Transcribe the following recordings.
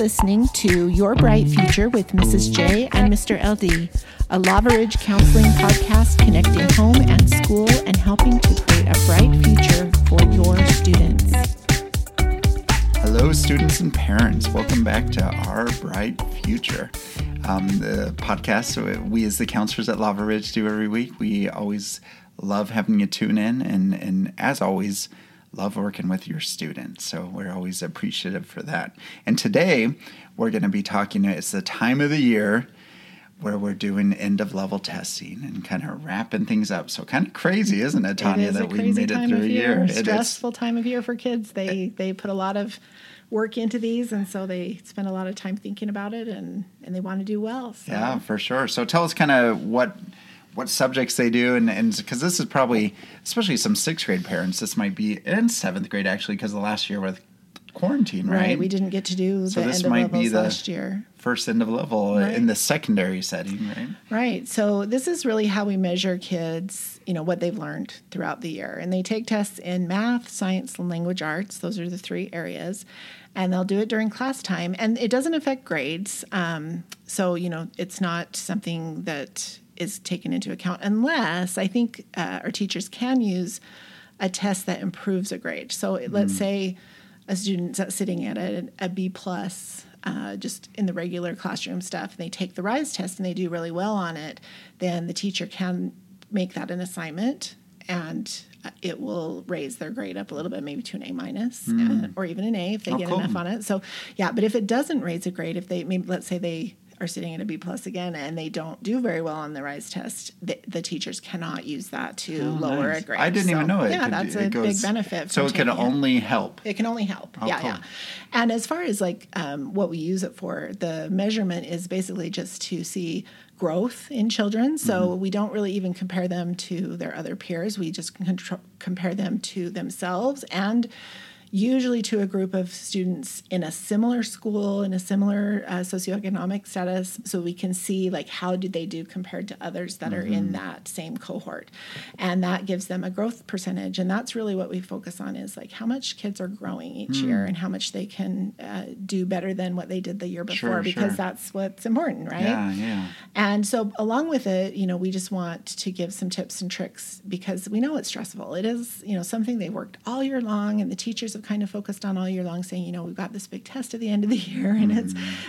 listening to Your Bright Future with Mrs. J and Mr. LD, a Lava Ridge counseling podcast connecting home and school and helping to create a bright future for your students. Hello, students and parents. Welcome back to Our Bright Future, the podcast we as the counselors at Lava Ridge do every week. We always love having you tune in and as always, love working with your students, so we're always appreciative for that. And today, we're going to be talking, it's the time of the year where we're doing end-of-level testing and kind of wrapping things up. So kind of crazy, isn't it, Tanya, that we made it through a year? It's a stressful time of year for kids. They put a lot of work into these, and so they spend a lot of time thinking about it, and they want to do well. So. Yeah, for sure. So tell us kind of what subjects they do, and because this is probably, especially some 6th grade parents, this might be in 7th grade actually, because the last year with quarantine, right? We didn't get to do the end of levels last year. First end of level in the secondary setting, right? Right. So this is really how we measure kids, what they've learned throughout the year. And they take tests in math, science, and language arts. Those are the three areas. And they'll do it during class time. And it doesn't affect grades. So it's not something that is taken into account unless I think our teachers can use a test that improves a grade. So let's say a student's sitting at a B+, just in the regular classroom stuff, and they take the RISE test and they do really well on it, then the teacher can make that an assignment and it will raise their grade up a little bit, maybe to an A-, or even an A if they get enough on it. So yeah, but if it doesn't raise a grade, if they let's say they are sitting at a B+ again, and they don't do very well on the RISE test, the teachers cannot use that to lower a grade. I didn't even know it. Yeah, that's a big benefit. So it can only help. It can only help. Yeah. And as far as what we use it for, the measurement is basically just to see growth in children. So we don't really even compare them to their other peers. We just compare them to themselves and usually to a group of students in a similar school, in a similar socioeconomic status, so we can see how did they do compared to others that are in that same cohort. And that gives them a growth percentage, and that's really what we focus on is how much kids are growing each year and how much they can do better than what they did the year before, because that's what's important, right? Yeah. And so along with it, we just want to give some tips and tricks because we know it's stressful. It is, something they worked all year long, and the teachers have kind of focused on all year long saying, we've got this big test at the end of the year. And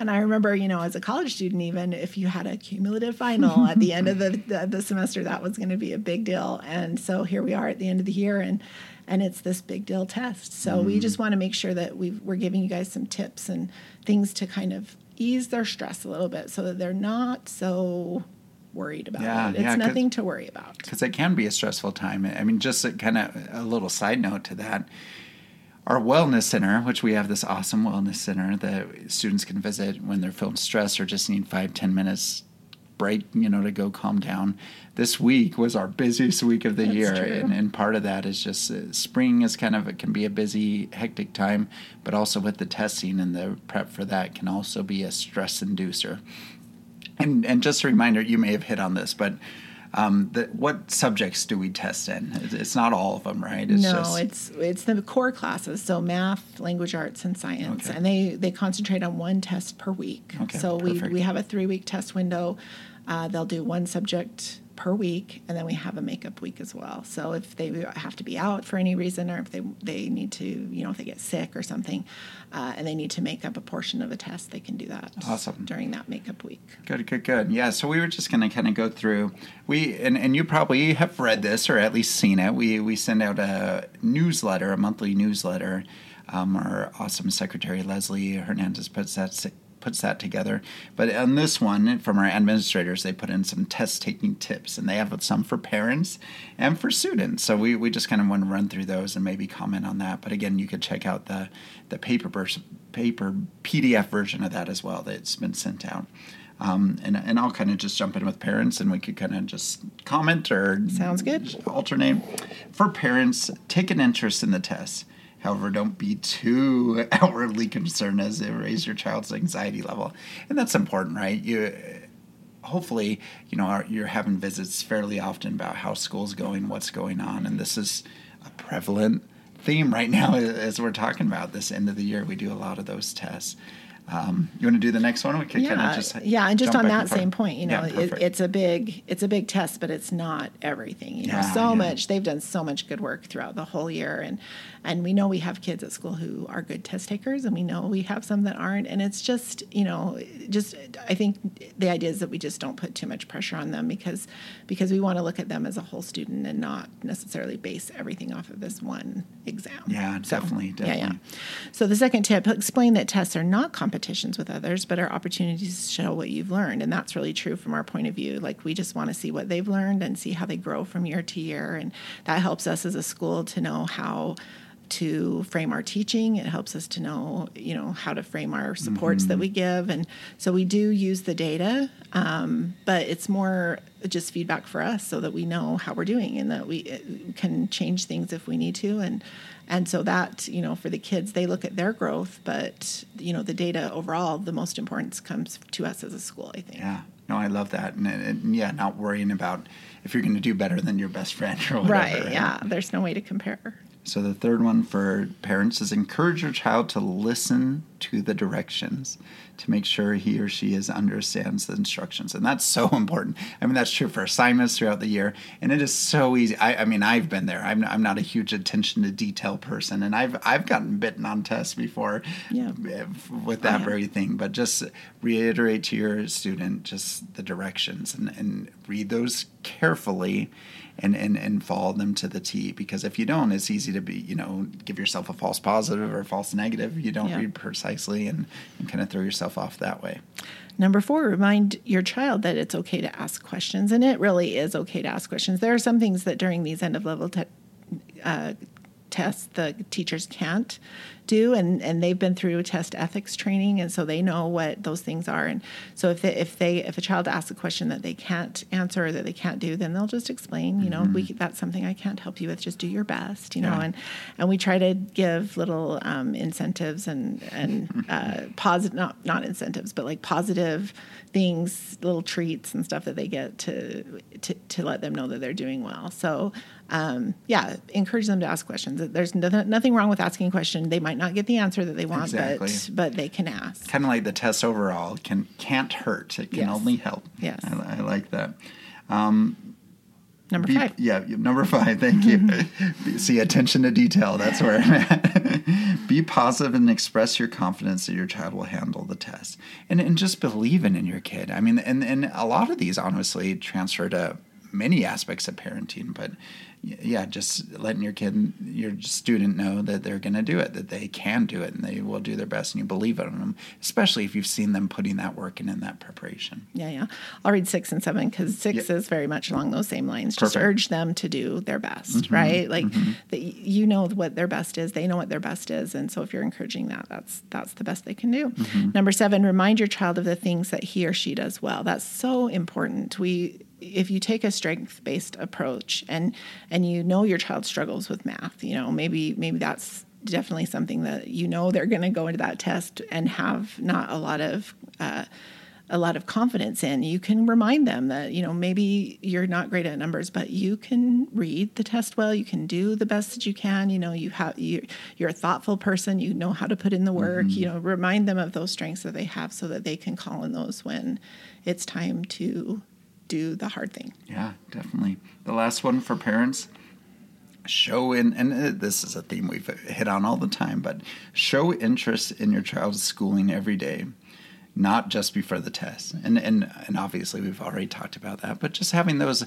and I remember, as a college student, even if you had a cumulative final at the end of the semester, that was going to be a big deal. And so here we are at the end of the year and it's this big deal test. So we just want to make sure that we're giving you guys some tips and things to kind of ease their stress a little bit so that they're not so worried about it. It's nothing to worry about. Because it can be a stressful time. I mean, just kind of a little side note to that, our wellness center, which we have this awesome wellness center that students can visit when they're feeling stressed or just need 5-10 minutes break, to go calm down. This week was our busiest week of the year. And part of that is just spring is it can be a busy, hectic time, but also with the testing and the prep for that can also be a stress inducer. And just a reminder, you may have hit on this, but what subjects do we test in? It's not all of them, right? It's the core classes, so math, language arts, and science. Okay. And they concentrate on one test per week. Okay, so we have a 3-week test window. They'll do one subject per week, and then we have a makeup week as well. So if they have to be out for any reason, or if they need to, if they get sick or something, and they need to make up a portion of a test, they can do that during that makeup week. Good. Yeah, so we were just going to kind of go through. And you probably have read this or at least seen it. We send out a newsletter, a monthly newsletter. Our awesome secretary, Leslie Hernandez, puts that together. But on this one, from our administrators, they put in some test-taking tips, and they have some for parents and for students. So we just kind of want to run through those and maybe comment on that. But again, you could check out the paper PDF version of that as well that's been sent out. And I'll kind of just jump in with parents, and we could kind of just comment or sounds good. Alternate. For parents, take an interest in the test. However, don't be too outwardly concerned as it raises your child's anxiety level. And that's important, right? Hopefully, you're having visits fairly often about how school's going, what's going on. And this is a prevalent theme right now as we're talking about this end of the year. We do a lot of those tests. You want to do the next one? We could kind of just and just on that same point, you know, it's a big test, but it's not everything. You know, so much they've done so much good work throughout the whole year, and we know we have kids at school who are good test takers, and we know we have some that aren't. And it's just, you know, just I think the idea is that we just don't put too much pressure on them because we want to look at them as a whole student and not necessarily base everything off of this one exam. Yeah, so, definitely. Yeah. So the second tip: explain that tests are not competitions with others, but are opportunities to show what you've learned. And that's really true from our point of view. Like, we just want to see what they've learned and see how they grow from year to year. And that helps us as a school to know how to frame our teaching. It helps us to know, you know, how to frame our supports that we give. And so we do use the data, but it's more just feedback for us so that we know how we're doing and that we can change things if we need to. And so that, you know, for the kids, they look at their growth, but, you know, the data overall, the most importance comes to us as a school, I think. Yeah. No, I love that. And not worrying about if you're going to do better than your best friend or whatever. Right, yeah. There's no way to compare. So the third one for parents is encourage your child to listen to the directions to make sure he or she understands the instructions. And that's so important. I mean, that's true for assignments throughout the year. And it is so easy. I mean, I've been there. I'm not a huge attention to detail person. And I've gotten bitten on tests before with that very thing. But just reiterate to your student just the directions and read those carefully and follow them to the T. Because if you don't, it's easy to be, you know, give yourself a false positive or a false negative. You don't read precisely and kind of throw yourself off that way. Number 4, remind your child that it's okay to ask questions. And it really is okay to ask questions. There are some things that during these end-of-level tests the teachers can't do, and they've been through test ethics training, and so they know what those things are. And so if a child asks a question that they can't answer or that they can't do, then they'll just explain, you know, that's something I can't help you with, just do your best, you know. And we try to give little incentives and not incentives, but like positive things, little treats and stuff that they get to let them know that they're doing well. So encourage them to ask questions. There's nothing wrong with asking a question. They might not get the answer that they want, but they can ask. Kind of like the test overall, can't hurt. It can only help. Yes. I like that. Number 5. Yeah, number 5. Thank you. See, attention to detail. That's where I'm at. Be positive and express your confidence that your child will handle the test. And just believe in your kid. I mean, and a lot of these, honestly, transfer to many aspects of parenting, but just letting your student know that they're going to do it, that they can do it, and they will do their best, and you believe in them, especially if you've seen them putting that work in that preparation. Yeah. I'll read 6 and 7 because 6 is very much along those same lines. Perfect. Just urge them to do their best, right? Like that, you know what their best is. They know what their best is, and so if you're encouraging that, that's the best they can do. Number 7, remind your child of the things that he or she does well. That's so important. If you take a strength-based approach and you know your child struggles with math, you know, maybe that's definitely something that, you know, they're going to go into that test and have not a lot of confidence in. You can remind them that, you know, maybe you're not great at numbers, but you can read the test well. You can do the best that you can. You know, you're a thoughtful person. You know how to put in the work. You know, remind them of those strengths that they have so that they can call on those when it's time to do the hard thing. Yeah, definitely. The last one for parents, show in, and this is a theme we've hit on all the time, but show interest in your child's schooling every day, not just before the test. And obviously we've already talked about that, but just having those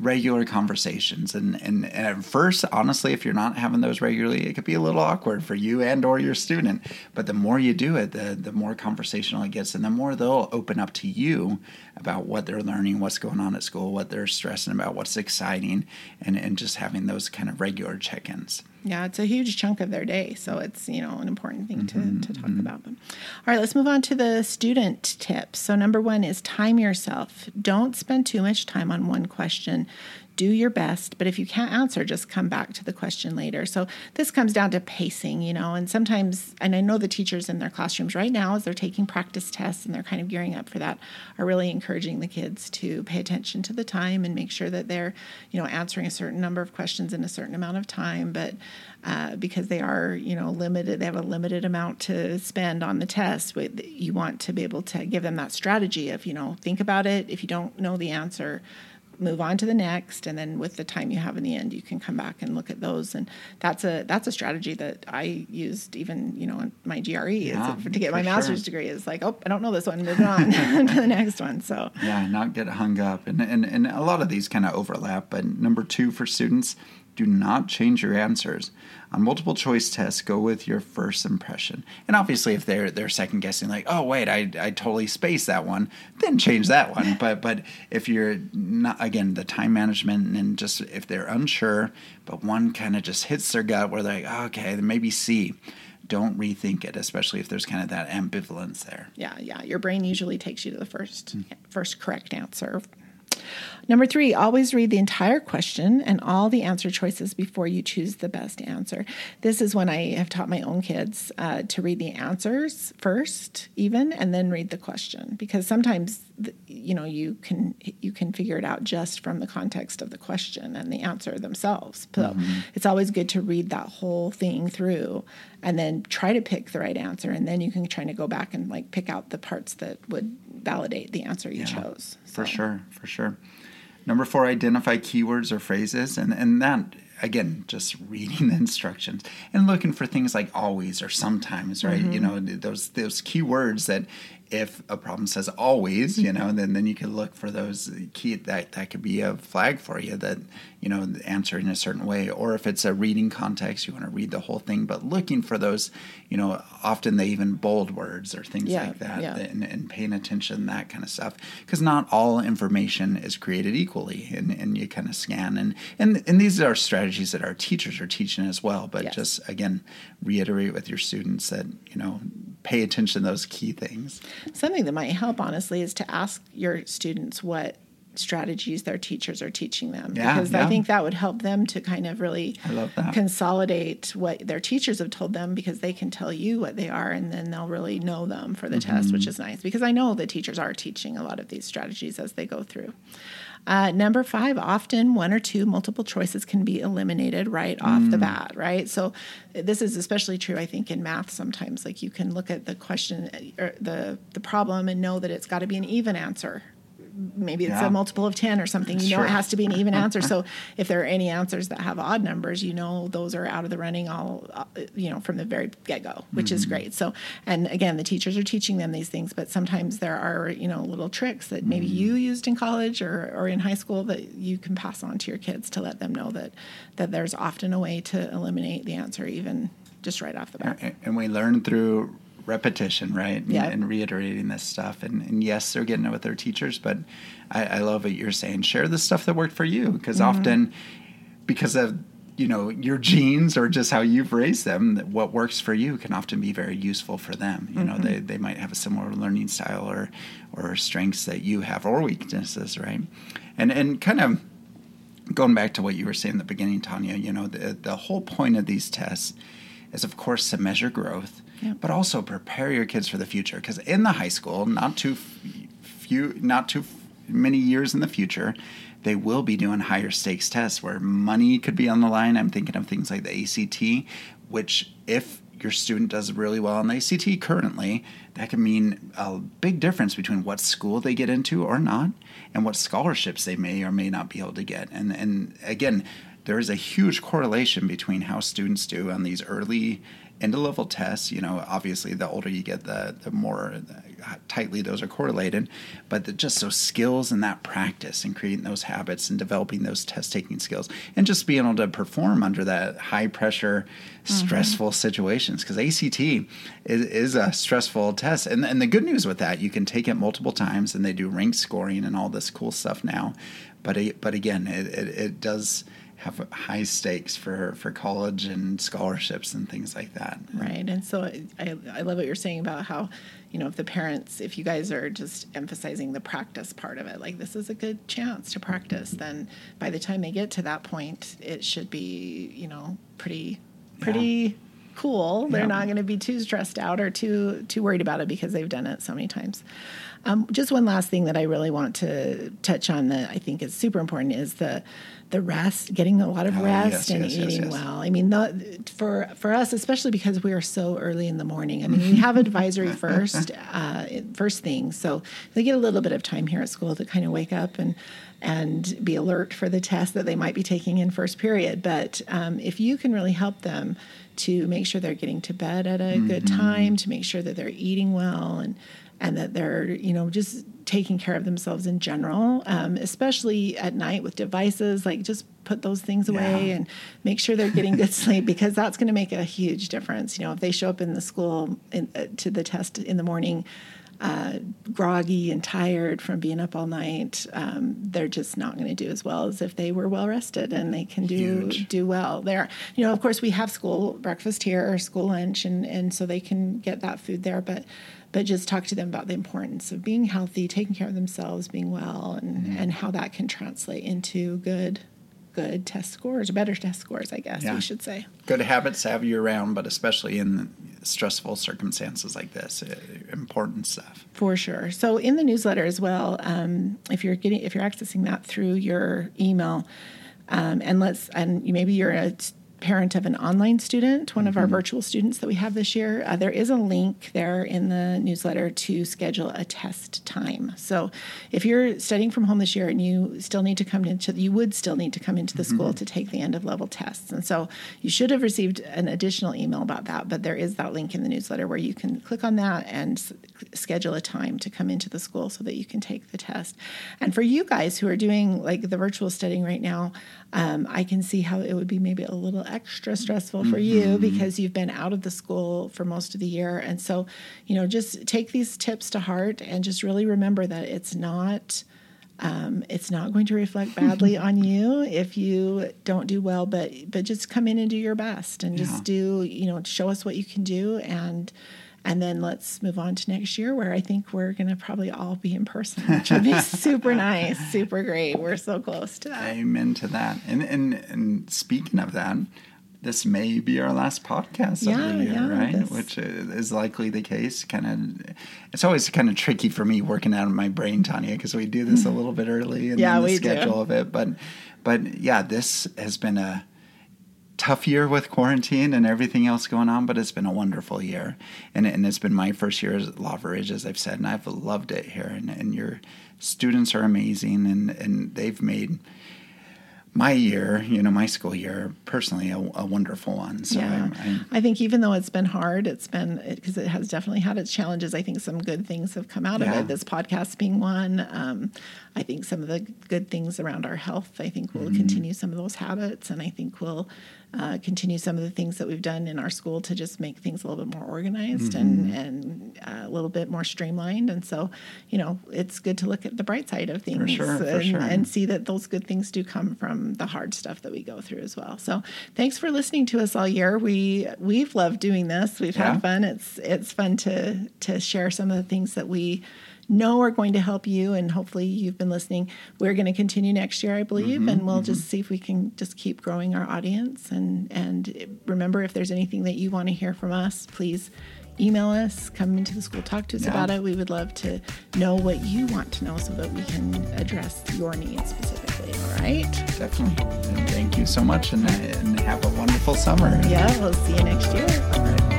regular conversations. And at first, honestly, if you're not having those regularly, it could be a little awkward for you and or your student. But the more you do it, the more conversational it gets, and the more they'll open up to you about what they're learning, what's going on at school, what they're stressing about, what's exciting, and just having those kind of regular check-ins. Yeah, it's a huge chunk of their day, so it's, you know, an important thing to talk about. All right, let's move on to the student tips. So number 1 is time yourself. Don't spend too much time on one question. do your best, but if you can't answer, just come back to the question later. So this comes down to pacing, and sometimes, and I know the teachers in their classrooms right now as they're taking practice tests and they're kind of gearing up for that, are really encouraging the kids to pay attention to the time and make sure that they're, answering a certain number of questions in a certain amount of time, but because they are, limited, they have a limited amount to spend on the test. You want to be able to give them that strategy of, think about it. If you don't know the answer, move on to the next, and then with the time you have in the end, you can come back and look at those. And that's a strategy that I used even, in my GRE to get my master's degree. It's like, oh, I don't know this one, moving on to the next one. So yeah, not get hung up. And a lot of these kind of overlap. But number 2 for students, do not change your answers. On multiple choice tests, go with your first impression. And obviously, if they're second guessing, like, oh wait, I totally spaced that one, then change that one. But if you're not, again, the time management, and just if they're unsure, but one kind of just hits their gut where they're like, oh, okay, then maybe C. Don't rethink it, especially if there's kind of that ambivalence there. Yeah. Your brain usually takes you to the first correct answer. Number 3, always read the entire question and all the answer choices before you choose the best answer. This is when I have taught my own kids to read the answers first, and then read the question, because sometimes you can figure it out just from the context of the question and the answer themselves. So It's always good to read that whole thing through and then try to pick the right answer, and then you can try to go back and pick out the parts that would validate the answer you chose. So. For sure. Number 4, identify keywords or phrases, and that, again, just reading the instructions and looking for things like always or sometimes, right? Mm-hmm. Those keywords that if a problem says always, then you can look for those key that could be a flag for you that, answer in a certain way. Or if it's a reading context, you want to read the whole thing, but looking for those, often they even bold words or things like that, and paying attention to that kind of stuff, because not all information is created equally, and you kind of scan. And these are strategies that our teachers are teaching as well, but just, again, reiterate with your students that, pay attention to those key things. Something that might help, honestly, is to ask your students what strategies their teachers are teaching them, because I think that would help them to kind of really consolidate what their teachers have told them, because they can tell you what they are, and then they'll really know them for the test, which is nice, because I know the teachers are teaching a lot of these strategies as they go through. Number 5, often 1 or 2 multiple choices can be eliminated right off the bat, right? So this is especially true, I think, in math sometimes. Like, you can look at the question or the problem and know that it's got to be an even answer. Maybe it's a multiple of 10 or something. It has to be an even answer. So if there are any answers that have odd numbers, those are out of the running all, from the very get-go, which is great. So, and again, the teachers are teaching them these things, but sometimes there are, little tricks that maybe you used in college or in high school that you can pass on to your kids to let them know that there's often a way to eliminate the answer even just right off the bat. And we learn through repetition, right? And reiterating this stuff. And yes, they're getting it with their teachers, but I love what you're saying. Share the stuff that worked for you, because often, because of your genes or just how you've raised them, that what works for you can often be very useful for them. They might have a similar learning style or strengths that you have, or weaknesses, right? And kind of going back to what you were saying in the beginning, Tanya, the whole point of these tests is, of course, to measure growth, but also prepare your kids for the future. Because in the high school, not too many years in the future, they will be doing higher stakes tests where money could be on the line. I'm thinking of things like the ACT, which if your student does really well on the ACT currently, that can mean a big difference between what school they get into or not, and what scholarships they may or may not be able to get. And again, there is a huge correlation between how students do on these early end-level tests. Obviously, the older you get, the more tightly those are correlated. But just those skills and that practice and creating those habits and developing those test-taking skills and just being able to perform under that high-pressure, stressful situations. Because ACT is a stressful test. And the good news with that, you can take it multiple times, and they do ranked scoring and all this cool stuff now. But again, it does have high stakes for college and scholarships and things like that. Right. And so I love what you're saying about how, you know, if the parents, if you guys are just emphasizing the practice part of it, like this is a good chance to practice, then by the time they get to that point, it should be, you know, pretty cool. They're not going to be too stressed out or too worried about it because they've done it so many times. Just one last thing that I really want to touch on that I think is super important is the rest, getting a lot of rest and eating well. I mean, for us, especially because we are so early in the morning. I mean, we have advisory first thing. So they get a little bit of time here at school to kind of wake up and be alert for the test that they might be taking in first period. But if you can really help them to make sure they're getting to bed at a good time, to make sure that they're eating well and that they're, you know, just taking care of themselves in general, especially at night with devices, like just put those things away and make sure they're getting good sleep, because that's going to make a huge difference. You know, if they show up in the school to the test in the morning, groggy and tired from being up all night, they're just not going to do as well as if they were well rested and they can do well there. You know, of course we have school breakfast here or school lunch, and so they can get that food there, but just talk to them about the importance of being healthy, taking care of themselves, being well, and how that can translate into good test scores, better test scores, I guess we should say. Good habits to have year round, but especially in stressful circumstances like this, important stuff. For sure. So in the newsletter as well, if you're accessing that through your email, and maybe you're a parent of an online student, one of our virtual students that we have this year, there is a link there in the newsletter to schedule a test time. So if you're studying from home this year and you still need to come into the school to take the end of level tests. And so you should have received an additional email about that, but there is that link in the newsletter where you can click on that and schedule a time to come into the school so that you can take the test. And for you guys who are doing like the virtual studying right now, I can see how it would be maybe a little extra stressful for you because you've been out of the school for most of the year. And so, you know, just take these tips to heart and just really remember that it's not going to reflect badly on you if you don't do well, but just come in and do your best and just do, you know, show us what you can do. And then let's move on to next year, where I think we're going to probably all be in person, which would be super nice, super great. We're so close to that. Amen to that. And speaking of that, this may be our last podcast of the year, right? Which is likely the case. It's always kind of tricky for me working out of my brain, Tanya, because we do this a little bit early in the schedule of it. But yeah, this has been a tough year with quarantine and everything else going on, but it's been a wonderful year. And it's been my first year at Lava Ridge, as I've said, and I've loved it here. And your students are amazing, and they've made my year, you know, my school year, personally, a wonderful one. So yeah. I think even though it's been hard, because it has definitely had its challenges. I think some good things have come out of it. This podcast being one. I think some of the good things around our health, I think we'll continue some of those habits, and I think we'll continue some of the things that we've done in our school to just make things a little bit more organized and a little bit more streamlined. And so, you know, it's good to look at the bright side of things and see that those good things do come from the hard stuff that we go through as well. So thanks for listening to us all year. We've loved doing this. We've had fun. It's fun to share some of the things that we know are going to help you, and hopefully you've been listening. We're going to continue next year, I believe, and we'll just see if we can just keep growing our audience. And remember, if there's anything that you want to hear from us, please email us, come into the school, talk to us about it. We would love to know what you want to know so that we can address your needs specifically. All right? Definitely. And thank you so much, and have a wonderful summer. Yeah, we'll see you next year. All right.